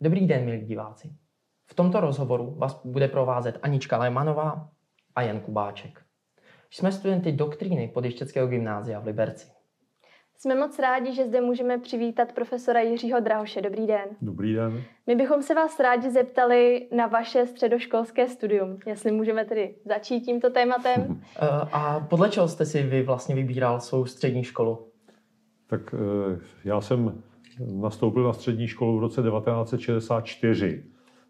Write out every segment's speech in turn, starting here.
Dobrý den, milí diváci. V tomto rozhovoru vás bude provázet Anička Lémanová a Jan Kubáček. Jsme studenty doktríny Podještěckého gymnázia v Liberci. Jsme moc rádi, že zde můžeme přivítat profesora Jiřího Drahoše. Dobrý den. Dobrý den. My bychom se vás rádi zeptali na vaše středoškolské studium, jestli můžeme tedy začít tímto tématem. A podle čeho jste si vy vlastně vybíral svou střední školu? Tak já jsem nastoupil na střední školu v roce 1964.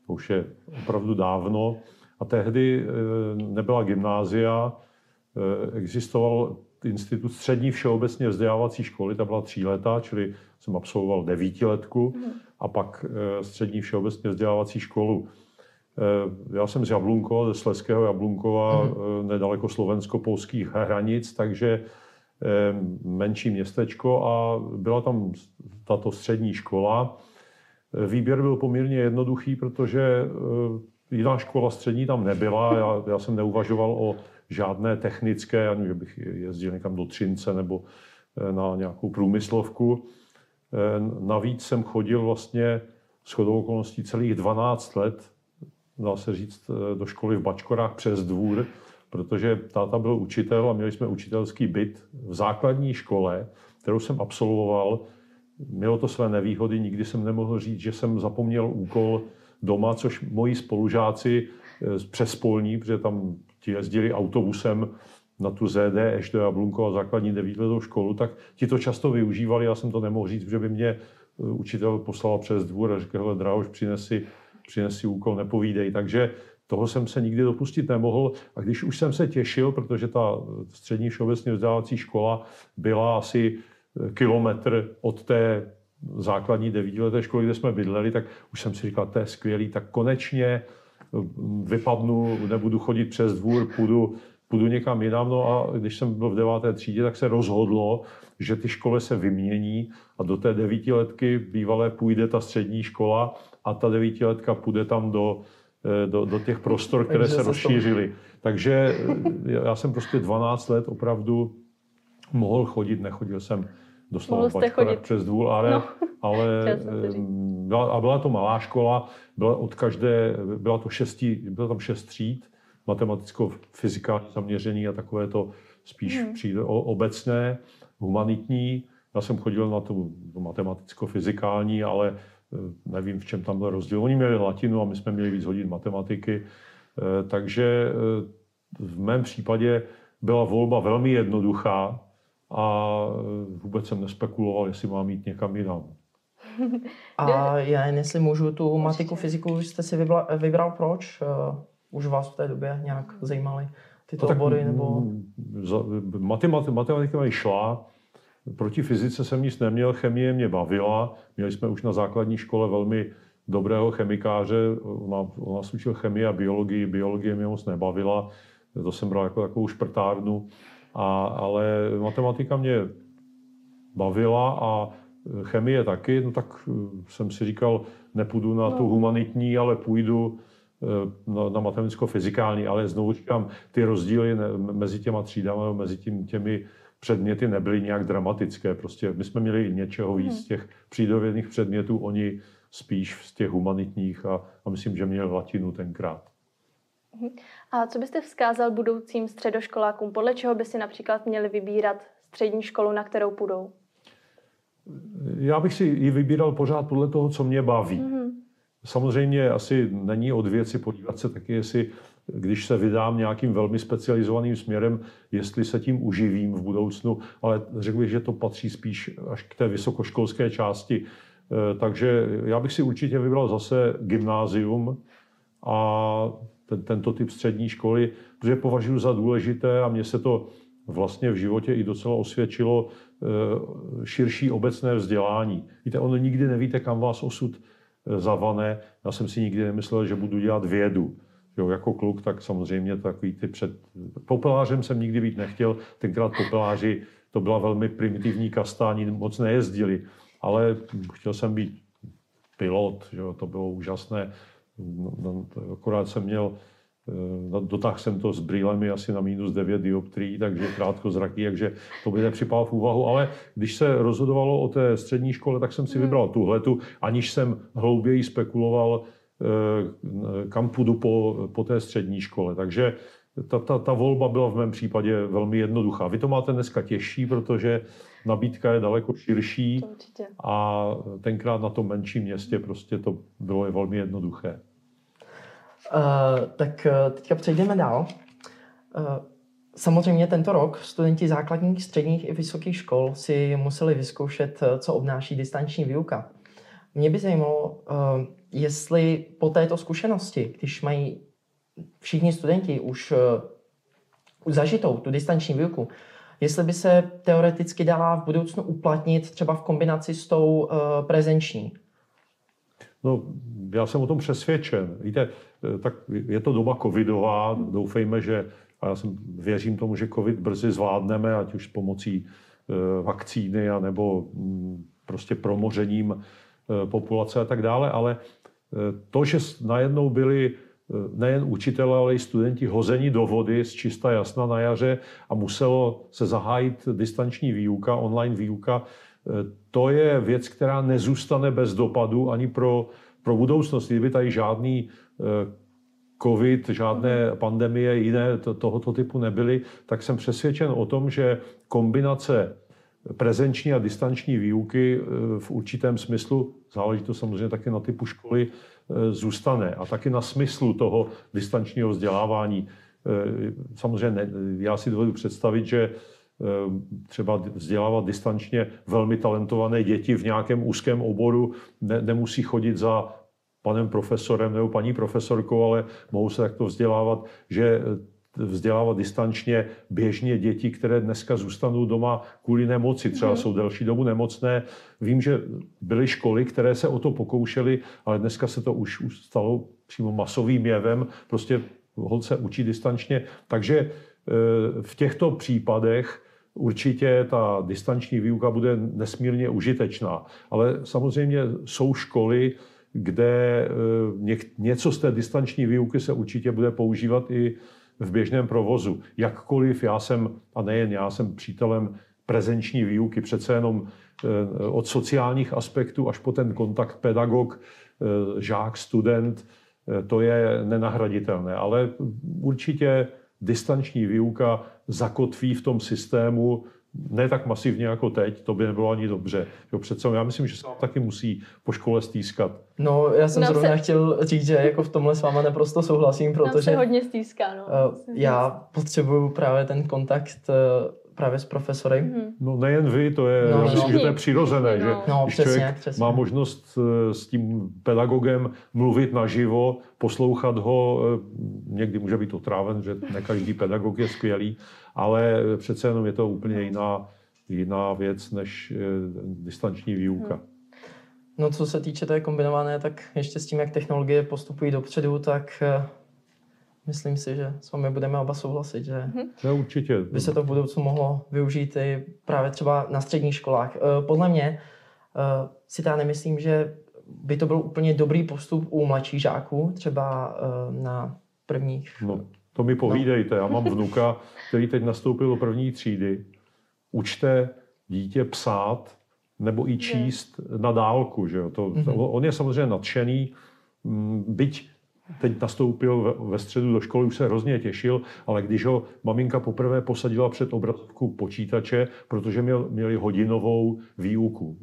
To už je opravdu dávno. A tehdy nebyla gymnázia, existoval institut střední všeobecně vzdělávací školy, ta byla 3 léta, čili jsem absolvoval 9letku a pak střední všeobecně vzdělávací školu. Já jsem z Jablunkova, ze Slezského Jablunkova, nedaleko slovensko-polských hranic, takže menší městečko a byla tam tato střední škola. Výběr byl poměrně jednoduchý, protože jiná škola střední tam nebyla. Já jsem neuvažoval o žádné technické, ani že bych jezdil někam do Třince nebo na nějakou průmyslovku. Navíc jsem chodil vlastně shodou okolností celých 12 let, dá se říct, do školy v Bačkorách přes dvůr, protože táta byl učitel a měli jsme učitelský byt v základní škole, kterou jsem absolvoval. Mělo to své nevýhody, nikdy jsem nemohl říct, že jsem zapomněl úkol doma, což moji spolužáci z Přespolní, protože tam ti jezdili autobusem na tu ZD ještě do Jablunkova základní 9letou školu, tak ti to často využívali. Já jsem to nemohl říct, že by mě učitel poslal přes dvůr a řekl, hele Drahoš, přinesi úkol, nepovídej. Takže toho jsem se nikdy dopustit nemohl. A když už jsem se těšil, protože ta střední všeobecně vzdělávací škola byla asi kilometr od té základní 9leté školy, kde jsme bydleli, tak už jsem si říkal, to je skvělý, tak konečně vypadnu, nebudu chodit přes dvůr, půjdu někam jinam. No a když jsem byl v 9. třídě, tak se rozhodlo, že ty školy se vymění a do té 9letky bývalé půjde ta střední škola a ta 9letka půjde tam do těch prostor, které se rozšířily. Takže já jsem prostě 12 let opravdu mohl chodit, nechodil jsem doslova v Bačkorách přes dvůr, ale byla to malá škola, bylo tam 6 tříd, matematicko-fyzikální zaměření a takové to spíš obecné, humanitní. Já jsem chodil na to matematicko-fyzikální, ale nevím, v čem tam byl rozdíl. Oni měli latinu a my jsme měli víc hodin matematiky, takže v mém případě byla volba velmi jednoduchá a vůbec jsem nespekuloval, jestli mám jít někam jinam. A já, jestli můžu, tu matiku, fyziku jste si vybral proč? Už vás v té době nějak zajímaly tyto obory? Nebo... Matematika mi šla, proti fyzice jsem nic neměl, chemie mě bavila. Měli jsme už na základní škole velmi dobrého chemikáře, on nás učil chemii a biologii, biologie mě moc nebavila, to jsem bral jako takovou šprtárnu, ale matematika mě bavila a chemie taky, no tak jsem si říkal, nepůjdu na tu humanitní, ale půjdu na matematicko-fyzikální, ale znovu říkám, ty rozdíly mezi těma třídami, mezi těmi předměty nebyly nějak dramatické. Prostě my jsme měli něčeho víc z těch přírodovědných předmětů, oni spíš z těch humanitních a myslím, že měl latinu tenkrát. A co byste vzkázal budoucím středoškolákům? Podle čeho by si například měli vybírat střední školu, na kterou půjdou? Já bych si ji vybíral pořád podle toho, co mě baví. Samozřejmě asi není od věci podívat se taky, jestli, když se vydám nějakým velmi specializovaným směrem, jestli se tím uživím v budoucnu, ale řekl bych, že to patří spíš až k té vysokoškolské části. Takže já bych si určitě vybral zase gymnázium a tento typ střední školy, protože považuji za důležité a mně se to vlastně v životě i docela osvědčilo širší obecné vzdělání. Víte, ono nikdy nevíte, kam vás osud zavane. Já jsem si nikdy nemyslel, že budu dělat vědu. Jo, jako kluk, tak samozřejmě takový ty Popelářem jsem nikdy být nechtěl. Tenkrát popeláři, to byla velmi primitivní kasta, ani moc nejezdili. Ale chtěl jsem být pilot, jo, to bylo úžasné. Akorát jsem měl Dotáhl jsem to s brýlemi asi na minus 9 dioptrií, takže krátkozraký, takže to by nepřipalo v úvahu. Ale když se rozhodovalo o té střední škole, tak jsem si vybral tuhletu, aniž jsem hlouběji spekuloval, kam půjdu po té střední škole. Takže ta volba byla v mém případě velmi jednoduchá. Vy to máte dneska těžší, protože nabídka je daleko širší a tenkrát na tom menším městě prostě to bylo velmi jednoduché. Tak teďka přejdeme dál. Samozřejmě tento rok studenti základních, středních i vysokých škol si museli vyzkoušet, co obnáší distanční výuka. Mě by zajímalo, jestli po této zkušenosti, když mají všichni studenti už zažitou tu distanční výuku, jestli by se teoreticky dala v budoucnu uplatnit třeba v kombinaci s tou prezenční. No, já jsem o tom přesvědčen. Víte, tak je to doba covidová, doufejme, že, a já věřím tomu, že covid brzy zvládneme, ať už s pomocí vakcíny, anebo prostě promořením populace a tak dále, ale to, že najednou byli nejen učitelé, ale i studenti hozeni do vody z čista jasna na jaře a muselo se zahájit distanční výuka, online výuka, to je věc, která nezůstane bez dopadu ani pro budoucnost. Kdyby tady žádný covid, žádné pandemie jiné tohoto typu nebyly, tak jsem přesvědčen o tom, že kombinace prezenční a distanční výuky v určitém smyslu, záleží to samozřejmě také na typu školy, zůstane a taky na smyslu toho distančního vzdělávání. Samozřejmě já si dovedu představit, že třeba vzdělávat distančně velmi talentované děti v nějakém úzkém oboru nemusí chodit za panem profesorem nebo paní profesorkou, ale mohou se takto vzdělávat, že vzdělávat distančně běžně děti, které dneska zůstanou doma kvůli nemoci, třeba jsou delší dobu nemocné. Vím, že byly školy, které se o to pokoušely, ale dneska se to už stalo přímo masovým jevem, prostě holt se učí distančně. Takže v těchto případech určitě ta distanční výuka bude nesmírně užitečná. Ale samozřejmě jsou školy, kde něco z té distanční výuky se určitě bude používat i v běžném provozu. Jakkoliv já jsem přítelem prezenční výuky, přece jenom od sociálních aspektů až po ten kontakt pedagog, žák, student, to je nenahraditelné. Ale určitě distanční výuka zakotví v tom systému ne tak masivně jako teď, to by nebylo ani dobře. Jo, přece já myslím, že se vám taky musí po škole stýskat. No, já jsem chtěl říct, že jako v tomhle s váma naprosto souhlasím, protože... Nám se hodně stýská, no. Já potřebuju právě ten kontakt právě s profesory. No nejen vy, to je, já myslím, že to je přirozené, že když člověk má možnost s tím pedagogem mluvit naživo, poslouchat ho, někdy může být otráven, že ne každý pedagog je skvělý, ale přece jenom je to úplně jiná věc než distanční výuka. No co se týče té kombinované, tak ještě s tím, jak technologie postupují dopředu, tak... Myslím si, že s vámi budeme oba souhlasit, že určitě by se to v budoucnu mohlo využít i právě třeba na středních školách. Podle mě si já nemyslím, že by to byl úplně dobrý postup u mladších žáků, třeba na prvních. No, to mi povídejte. Já mám vnuka, který teď nastoupil do první třídy. Učte dítě psát nebo i číst na dálku. Že jo? On je samozřejmě nadšený, byť teď nastoupil ve středu do školy, už se hrozně těšil, ale když ho maminka poprvé posadila před obrazovku počítače, protože měli hodinovou výuku.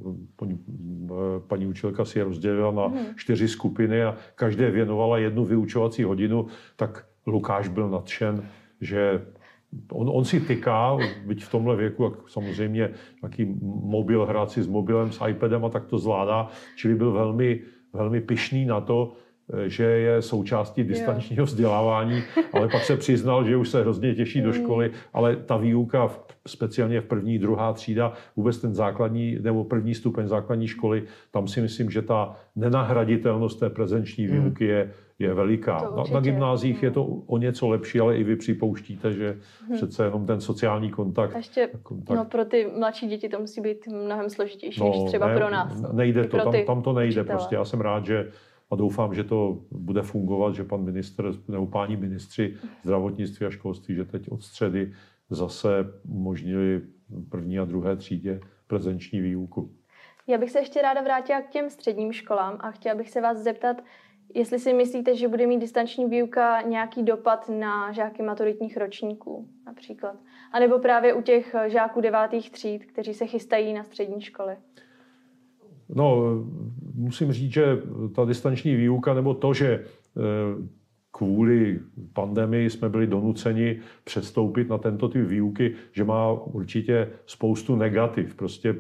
Paní učitelka si je rozdělila na 4 skupiny a každé věnovala jednu vyučovací hodinu, tak Lukáš byl nadšen, že on si tyká, byť v tomhle věku, jak samozřejmě nějaký mobil, hrát si s mobilem, s iPadem a tak to zvládá, čili byl velmi, velmi pyšný na to, že je součástí distančního vzdělávání, ale pak se přiznal, že už se hrozně těší do školy, ale ta výuka, speciálně v první, druhá třída, vůbec ten základní nebo první stupeň základní školy, tam si myslím, že ta nenahraditelnost té prezenční výuky je veliká. Na gymnáziích je to o něco lepší, ale i vy připouštíte, že přece jenom ten sociální kontakt... A ještě no, pro ty mladší děti to musí být mnohem složitější, než třeba pro nás. Nejde to, tam to nejde. Prostě já jsem rád, že a doufám, že to bude fungovat, že pan ministr nebo páni ministři zdravotnictví a školství, že teď od středy zase umožnili první a druhé třídě prezenční výuku. Já bych se ještě ráda vrátila k těm středním školám a chtěla bych se vás zeptat, jestli si myslíte, že bude mít distanční výuka nějaký dopad na žáky maturitních ročníků například, a nebo právě u těch žáků 9. tříd, kteří se chystají na střední školy? No, musím říct, že ta distanční výuka, nebo to, že kvůli pandemii jsme byli donuceni přestoupit na tento typ výuky, že má určitě spoustu negativ. Prostě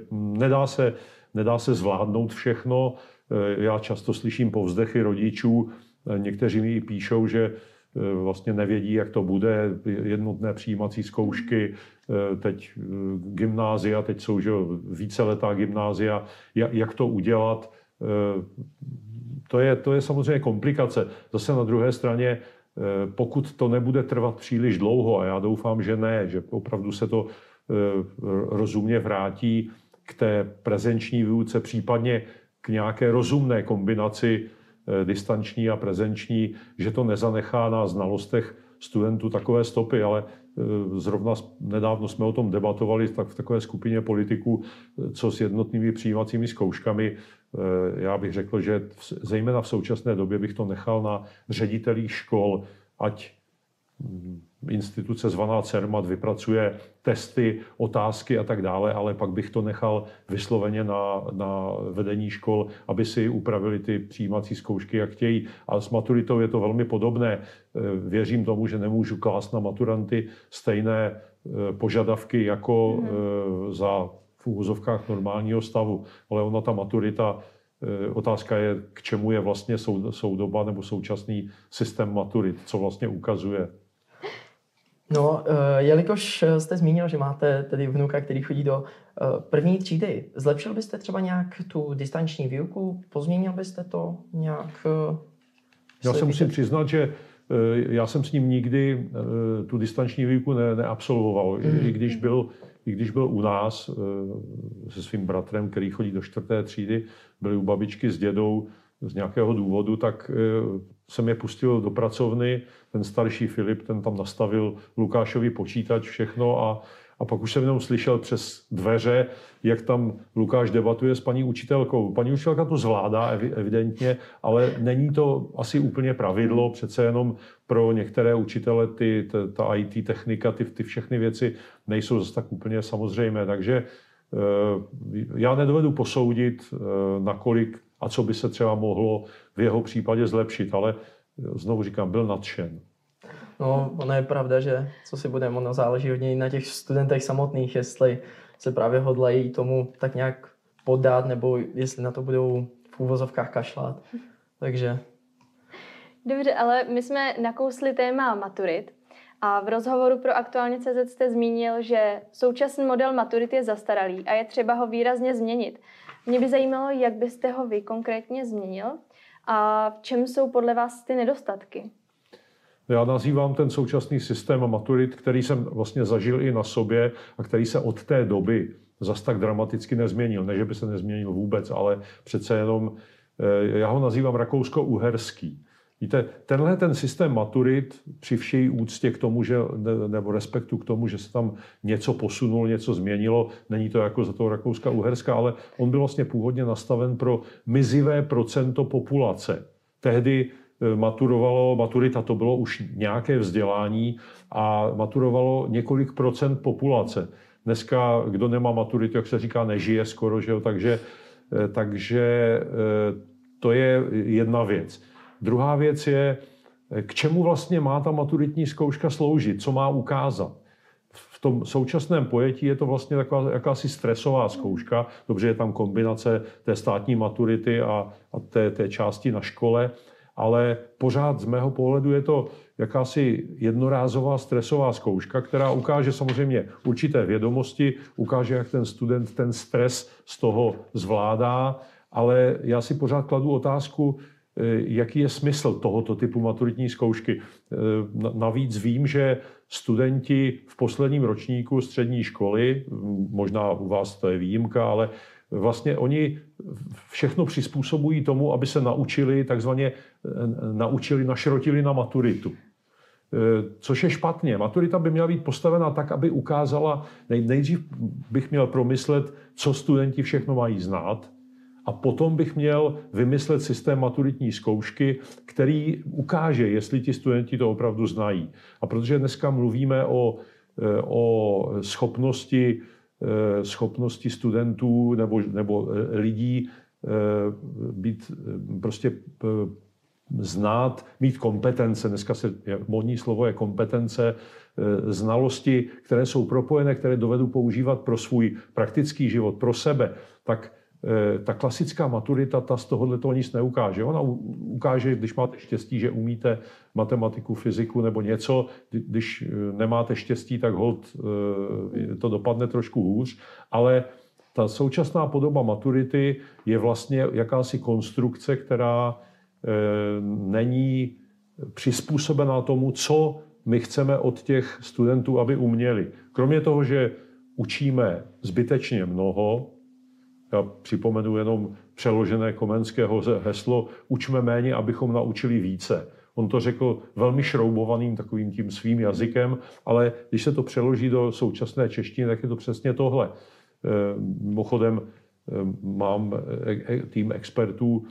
nedá se zvládnout všechno. Já často slyším povzdechy rodičů, někteří mi i píšou, že vlastně nevědí, jak to bude, jednotné přijímací zkoušky, teď gymnázia, teď jsou že víceletá gymnázia, jak to udělat. To je samozřejmě komplikace. Zase na druhé straně, pokud to nebude trvat příliš dlouho, a já doufám, že ne, že opravdu se to rozumně vrátí k té prezenční výuce, případně k nějaké rozumné kombinaci distanční a prezenční, že to nezanechá na znalostech studentů takové stopy, ale zrovna nedávno jsme o tom debatovali tak v takové skupině politiků, co s jednotnými přijímacími zkouškami. Já bych řekl, že zejména v současné době bych to nechal na ředitelích škol, ať instituce zvaná CERMAT vypracuje testy, otázky a tak dále, ale pak bych to nechal vysloveně na vedení škol, aby si upravili ty přijímací zkoušky, jak chtějí. A s maturitou je to velmi podobné. Věřím tomu, že nemůžu klást na maturanty stejné požadavky jako za v uvozovkách normálního stavu, ale ona ta maturita, otázka je, k čemu je vlastně soudoba nebo současný systém maturit, co vlastně ukazuje. No, jelikož jste zmínil, že máte tedy vnuka, který chodí do první třídy, zlepšil byste třeba nějak tu distanční výuku? Pozměnil byste to nějak? Já se musím přiznat, že já jsem s ním nikdy tu distanční výuku neabsolvoval, i když byl u nás se svým bratrem, který chodí do 4. třídy, byli u babičky s dědou z nějakého důvodu, tak jsem je pustil do pracovny, ten starší Filip, ten tam nastavil Lukášovi počítač, všechno a pak už jsem jenom slyšel přes dveře, jak tam Lukáš debatuje s paní učitelkou. Paní učitelka to zvládá evidentně, ale není to asi úplně pravidlo, přece jenom pro některé učitele ta IT technika, ty všechny věci nejsou zase tak úplně samozřejmé, takže já nedovedu posoudit, nakolik a co by se třeba mohlo v jeho případě zlepšit, ale znovu říkám, byl nadšen. No, ono je pravda, že co si budeme, ono záleží hodně na těch studentech samotných, jestli se právě hodlají tomu tak nějak poddat, nebo jestli na to budou v úvozovkách kašlát. Takže. Dobře, ale my jsme nakousli téma maturit a v rozhovoru pro Aktuálně CZ jste zmínil, že současný model maturit je zastaralý a je třeba ho výrazně změnit. Mě by zajímalo, jak byste ho vy konkrétně změnil a v čem jsou podle vás ty nedostatky? Já nazývám ten současný systém maturit, který jsem vlastně zažil i na sobě a který se od té doby zas tak dramaticky nezměnil. Ne, že by se nezměnil vůbec, ale přece jenom, já ho nazývám rakousko-uherský. Víte, tenhle ten systém maturit při vší úctě k tomu, že, nebo respektu k tomu, že se tam něco posunulo, něco změnilo, není to jako za toho Rakouska-Uherska, ale on byl vlastně původně nastaven pro mizivé procento populace. Tehdy maturita to bylo už nějaké vzdělání a maturovalo několik procent populace. Dneska, kdo nemá maturitu, jak se říká, nežije skoro, že jo? Takže to je jedna věc. Druhá věc je, k čemu vlastně má ta maturitní zkouška sloužit, co má ukázat. V tom současném pojetí je to vlastně taková jakási stresová zkouška. Dobře, je tam kombinace té státní maturity a té části na škole, ale pořád z mého pohledu je to jakási jednorázová stresová zkouška, která ukáže samozřejmě určité vědomosti, ukáže, jak ten student ten stres z toho zvládá, ale já si pořád kladu otázku, jaký je smysl tohoto typu maturitní zkoušky. Navíc vím, že studenti v posledním ročníku střední školy, možná u vás to je výjimka, ale vlastně oni všechno přizpůsobují tomu, aby se naučili, takzvaně našrotili na maturitu. Což je špatně. Maturita by měla být postavena tak, aby ukázala, nejdřív bych měl promyslet, co studenti všechno mají znát, a potom bych měl vymyslet systém maturitní zkoušky, který ukáže, jestli ti studenti to opravdu znají. A protože dneska mluvíme o schopnosti studentů nebo lidí být prostě znát, mít kompetence, dneska se modní slovo je kompetence, znalosti, které jsou propojené, které dovedu používat pro svůj praktický život, pro sebe, tak ta klasická maturita, ta z tohoto nic neukáže. Ona ukáže, když máte štěstí, že umíte matematiku, fyziku nebo něco, když nemáte štěstí, tak holt to dopadne trošku hůř, ale ta současná podoba maturity je vlastně jakási konstrukce, která není přizpůsobená tomu, co my chceme od těch studentů, aby uměli. Kromě toho, že učíme zbytečně mnoho, já připomenu jenom přeložené Komenského heslo učme méně, abychom naučili více. On to řekl velmi šroubovaným takovým tím svým jazykem, ale když se to přeloží do současné češtiny, tak je to přesně tohle. Mimochodem mám tým expertů,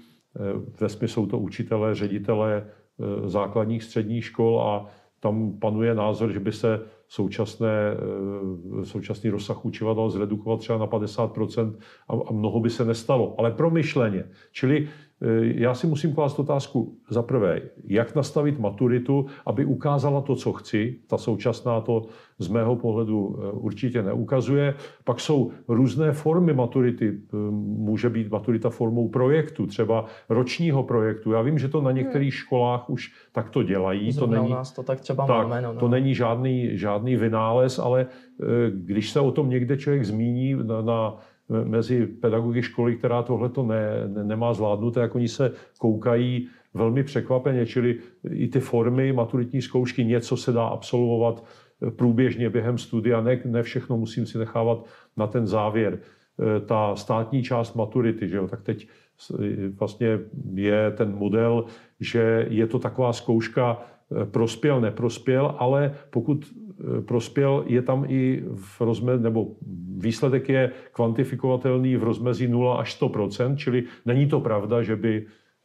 vesměs jsou to učitelé, ředitelé základních středních škol a tam panuje názor, že by se současný rozsah učiva dal zredukovat třeba na 50% a mnoho by se nestalo, ale promyšleně. Čili já si musím klást otázku za prvé, jak nastavit maturitu, aby ukázala to, co chci. Ta současná to z mého pohledu určitě neukazuje. Pak jsou různé formy maturity. Může být maturita formou projektu, třeba ročního projektu. Já vím, že to na některých školách už tak to dělají. To není, u nás to tak třeba máme, no. To není žádný vynález, ale když se o tom někde člověk zmíní mezi pedagogy školy, která tohleto nemá zvládnuté, jak oni se koukají velmi překvapeně, čili i ty formy maturitní zkoušky, něco se dá absolvovat průběžně během studia, ne všechno musím si nechávat na ten závěr. Ta státní část maturity, že jo, tak teď vlastně je ten model, že je to taková zkouška prospěl, neprospěl, ale pokud prospěl, je tam i výsledek je kvantifikovatelný v rozmezí 0 až 100%, čili není to pravda,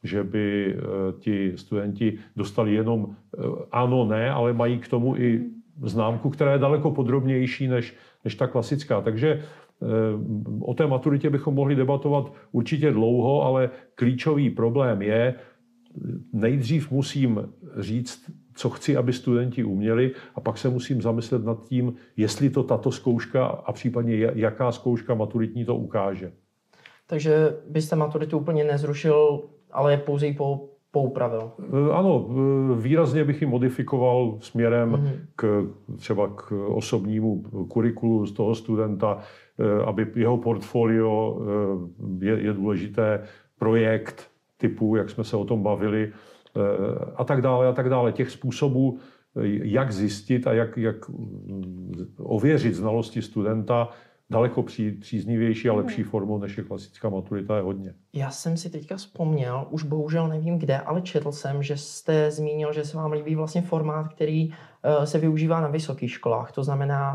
že by ti studenti dostali jenom ano, ne, ale mají k tomu i známku, která je daleko podrobnější než ta klasická. Takže o té maturitě bychom mohli debatovat určitě dlouho, ale klíčový problém je, nejdřív musím říct, co chci, aby studenti uměli, a pak se musím zamyslet nad tím, jestli to tato zkouška a případně jaká zkouška maturitní to ukáže. Takže byste maturitu úplně nezrušil, ale pouze ji poupravil? Ano, výrazně bych ji modifikoval směrem třeba k osobnímu kurikulu z toho studenta, aby jeho portfolio je důležité, projekt typu, jak jsme se o tom bavili, a tak dále. Těch způsobů, jak zjistit a jak ověřit znalosti studenta, daleko příznivější a lepší formou, než je klasická maturita, je hodně. Já jsem si teďka vzpomněl, už bohužel nevím kde, ale četl jsem, že jste zmínil, že se vám líbí vlastně formát, který se využívá na vysokých školách. To znamená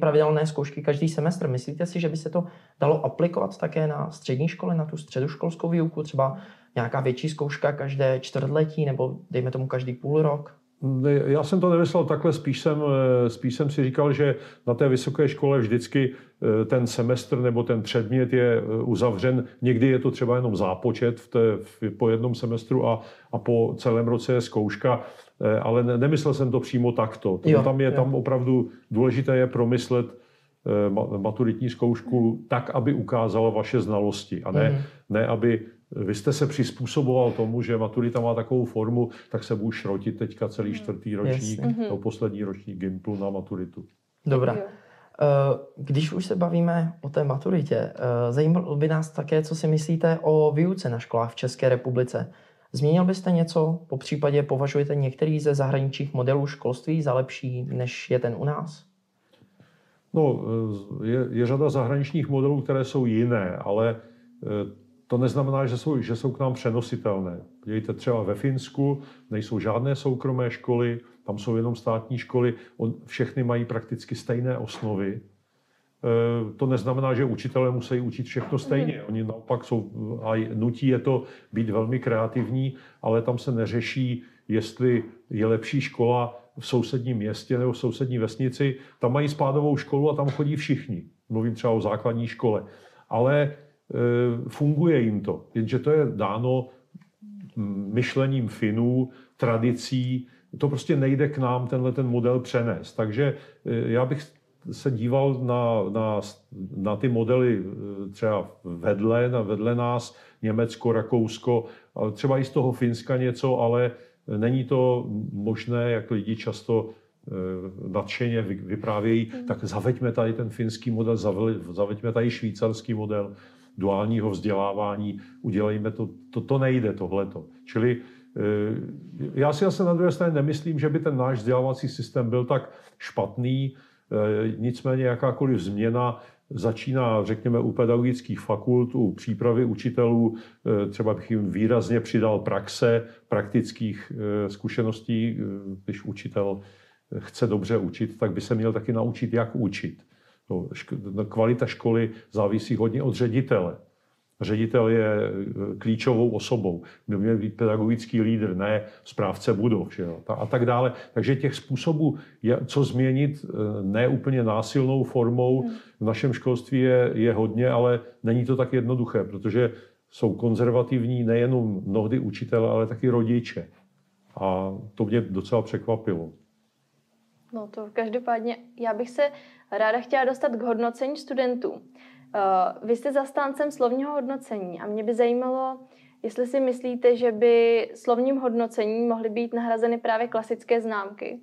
pravidelné zkoušky každý semestr. Myslíte si, že by se to dalo aplikovat také na střední školy, na tu středoškolskou výuku, třeba nějaká větší zkouška každé čtvrtletí nebo dejme tomu každý půl rok? Já jsem to nemyslel takhle, spíš jsem si říkal, že na té vysoké škole vždycky ten semestr nebo ten předmět je uzavřen. Někdy je to třeba jenom zápočet po jednom semestru a po celém roce je zkouška, ale nemyslel jsem to přímo takto. Tam opravdu důležité je promyslet maturitní zkoušku tak, aby ukázala vaše znalosti a ne aby... Vy jste se přizpůsoboval tomu, že maturita má takovou formu, tak se budu šrotit teďka celý čtvrtý ročník, nebo poslední ročník Gimplu na maturitu. Dobrá. Když už se bavíme o té maturitě, zajímalo by nás také, co si myslíte o výuce na školách v České republice. Změnil byste něco? Popřípadě považujete některý ze zahraničních modelů školství za lepší, než je ten u nás? No, je řada zahraničních modelů, které jsou jiné, ale to neznamená, že jsou k nám přenositelné. Podívejte, třeba ve Finsku nejsou žádné soukromé školy, tam jsou jenom státní školy, všechny mají prakticky stejné osnovy. To neznamená, že učitelé musí učit všechno stejně. Oni naopak jsou, a nutí je to být velmi kreativní, ale tam se neřeší, jestli je lepší škola v sousedním městě nebo v sousední vesnici. Tam mají spádovou školu a tam chodí všichni. Mluvím třeba o základní škole. Ale funguje jim to. Jenže to je dáno myšlením Finů, tradicí. To prostě nejde k nám ten model přenést. Takže já bych se díval na ty modely třeba vedle nás, Německo, Rakousko, třeba i z toho Finska něco, ale není to možné, jak lidi často nadšeně vyprávějí, tak zaveďme tady ten finský model, zaveďme tady švýcarský model duálního vzdělávání, udělejme to nejde tohleto. Čili já si zase na druhé straně nemyslím, že by ten náš vzdělávací systém byl tak špatný. Nicméně jakákoliv změna začíná, řekněme, u pedagogických fakult, u přípravy učitelů, třeba bych jim výrazně přidal praxe, praktických zkušeností. Když učitel chce dobře učit, tak by se měl taky naučit, jak učit. Kvalita školy závisí hodně od ředitele. Ředitel je klíčovou osobou. By měl být pedagogický lídr, ne správce budov, jo, a tak dále. Takže těch způsobů, co změnit, ne úplně násilnou formou, v našem školství je hodně, ale není to tak jednoduché, protože jsou konzervativní nejenom mnohdy učitele, ale taky rodiče. A to mě docela překvapilo. No to každopádně, já bych se ráda chtěla dostat k hodnocení studentů. Vy jste zastáncem slovního hodnocení a mě by zajímalo, jestli si myslíte, že by slovním hodnocením mohly být nahrazeny právě klasické známky.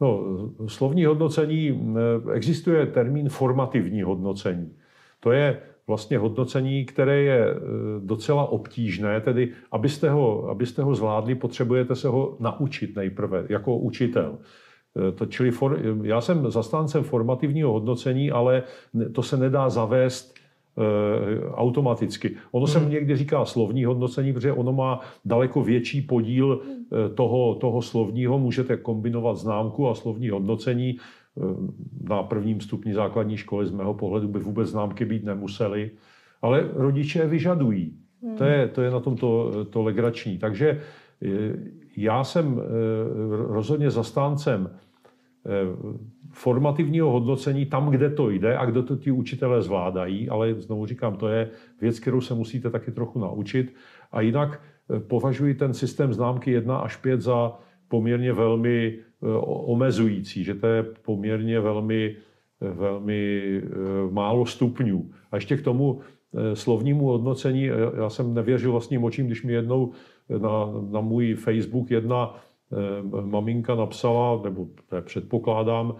No, slovní hodnocení, existuje termín formativní hodnocení. To je vlastně hodnocení, které je docela obtížné, tedy abyste ho zvládli, potřebujete se ho naučit nejprve jako učitel. Čili já jsem zastáncem formativního hodnocení, ale to se nedá zavést automaticky. Ono se někdy říká slovní hodnocení, protože ono má daleko větší podíl toho slovního. Můžete kombinovat známku a slovní hodnocení. Na prvním stupni základní školy z mého pohledu by vůbec známky být nemusely, ale rodiče vyžadují. To je na tom to legrační. Takže já jsem rozhodně zastáncem formativního hodnocení tam, kde to jde a kde to ti učitelé zvládají, ale znovu říkám, to je věc, kterou se musíte taky trochu naučit. A jinak považuji ten systém známky 1 až 5 za poměrně velmi omezující, že to je poměrně velmi málo stupňů. A ještě k tomu slovnímu hodnocení, já jsem nevěřil vlastním očím, když mi jednou na můj Facebook jedna maminka napsala, nebo předpokládám,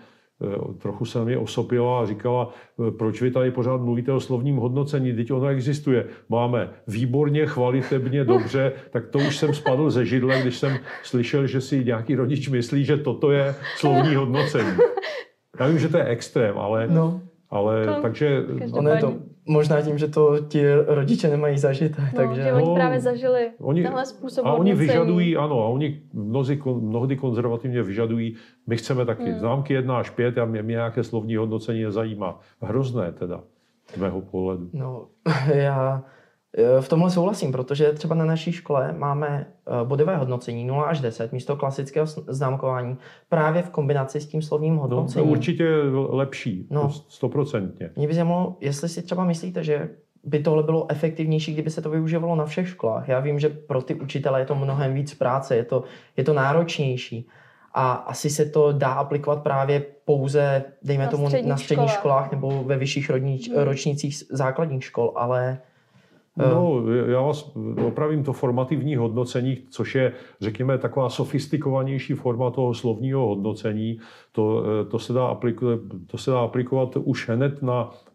trochu se na mě osopila a říkala, proč vy tady pořád mluvíte o slovním hodnocení, vždyť ono existuje. Máme výborně, chvalitebně, dobře, tak to už jsem spadl ze židle, když jsem slyšel, že si nějaký rodič myslí, že toto je slovní hodnocení. Já vím, že to je extrém, ale ono je to možná tím, že to ti rodiče nemají zažité. No, takže že oni právě zažili tenhle způsob hodnocení. A oni vyžadují, oni mnohdy konzervativně vyžadují, my chceme taky známky 1 až 5 a mě nějaké slovní hodnocení nezajímá. Hrozné teda, z mého pohledu. No, já v tomhle souhlasím, protože třeba na naší škole máme bodové hodnocení 0 až 10 místo klasického známkování právě v kombinaci s tím slovním hodnocením. No, určitě lepší, 100%. Mě by zajímalo, jestli si třeba myslíte, že by tohle bylo efektivnější, kdyby se to využívalo na všech školách. Já vím, že pro ty učitele je to mnohem víc práce, je to náročnější. A asi se to dá aplikovat právě pouze, dejme tomu, na středních školách nebo ve vyšších ročnících základních škol, ale... No, já vás opravím, to formativní hodnocení, což je, řekněme, taková sofistikovanější forma toho slovního hodnocení. To se dá aplikovat už hned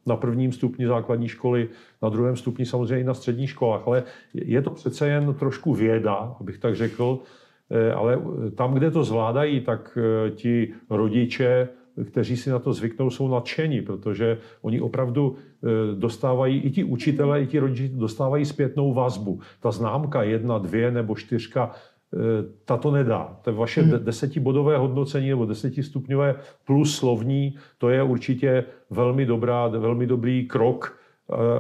na prvním stupni základní školy, na druhém stupni samozřejmě i na středních školách. Ale je to přece jen trošku věda, abych tak řekl. Ale tam, kde to zvládají, tak ti rodiče kteří si na to zvyknou, jsou nadšení, protože oni opravdu dostávají, i ti učitelé, i ti rodiče dostávají zpětnou vazbu. Ta známka 1, 2 nebo 4, ta to nedá. To vaše desetibodové hodnocení nebo 10stupňové plus slovní, to je určitě velmi dobrý krok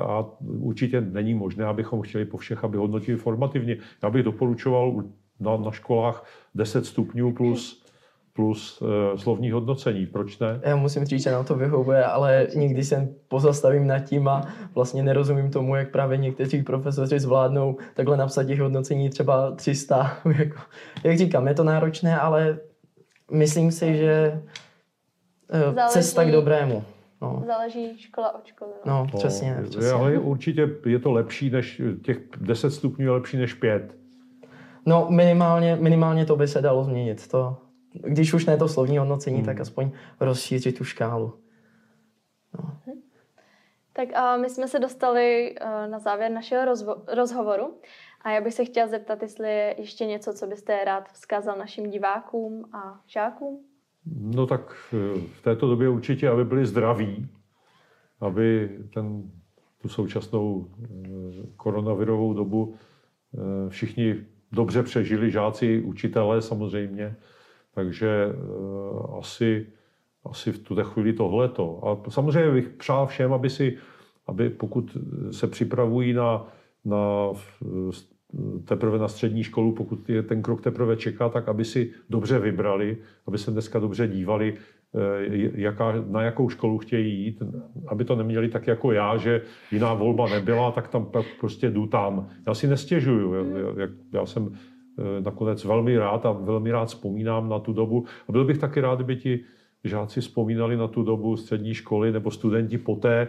a určitě není možné, abychom chtěli po všech, aby hodnotili formativně. Já bych doporučoval na školách 10 stupňů plus slovní hodnocení. Proč ne? Já musím říct, že nám to vyhovuje, ale někdy se pozastavím nad tím a vlastně nerozumím tomu, jak právě někteří profesoři zvládnou takhle napsat těch hodnocení třeba 300. Jak říkám, je to náročné, ale myslím si, že cesta k dobrému. No. Záleží škola od školy. No, přesně. Ale určitě je to lepší, než těch 10 stupňů je lepší než 5. No, minimálně to by se dalo změnit. To, když už ne to slovní hodnocení, tak aspoň rozšířit tu škálu. No. Tak a my jsme se dostali na závěr našeho rozhovoru a já bych se chtěla zeptat, jestli je ještě něco, co byste rád vzkázal našim divákům a žákům? No tak v této době určitě, aby byli zdraví, aby tu současnou koronavirovou dobu všichni dobře přežili, žáci, učitelé samozřejmě, takže asi v tuto chvíli tohleto. A samozřejmě bych přál všem, aby pokud se připravují na teprve na střední školu, pokud je ten krok teprve čeká, tak aby si dobře vybrali, aby se dneska dobře dívali, na jakou školu chtějí jít, aby to neměli tak jako já, že jiná volba nebyla, tak tam prostě jdu tam. Já si nestěžuju, já jsem nakonec velmi rád a velmi rád vzpomínám na tu dobu a byl bych taky rád, kdyby ti žáci vzpomínali na tu dobu střední školy nebo studenti poté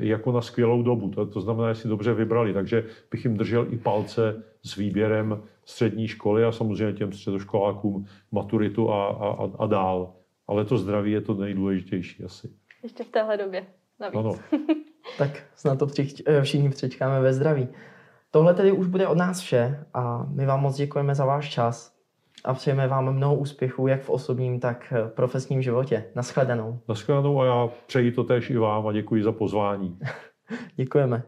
jako na skvělou dobu. To znamená, že si dobře vybrali, takže bych jim držel i palce s výběrem střední školy a samozřejmě těm středoškolákům maturitu a dál. Ale to zdraví je to nejdůležitější asi. Ještě v téhle době navíc. Ano. Tak snad to všichni přečkáme ve zdraví. Tohle tedy už bude od nás vše a my vám moc děkujeme za váš čas a přejeme vám mnoho úspěchů, jak v osobním, tak profesním životě. Naschledanou. Naschledanou a já přeji to též i vám a děkuji za pozvání. Děkujeme.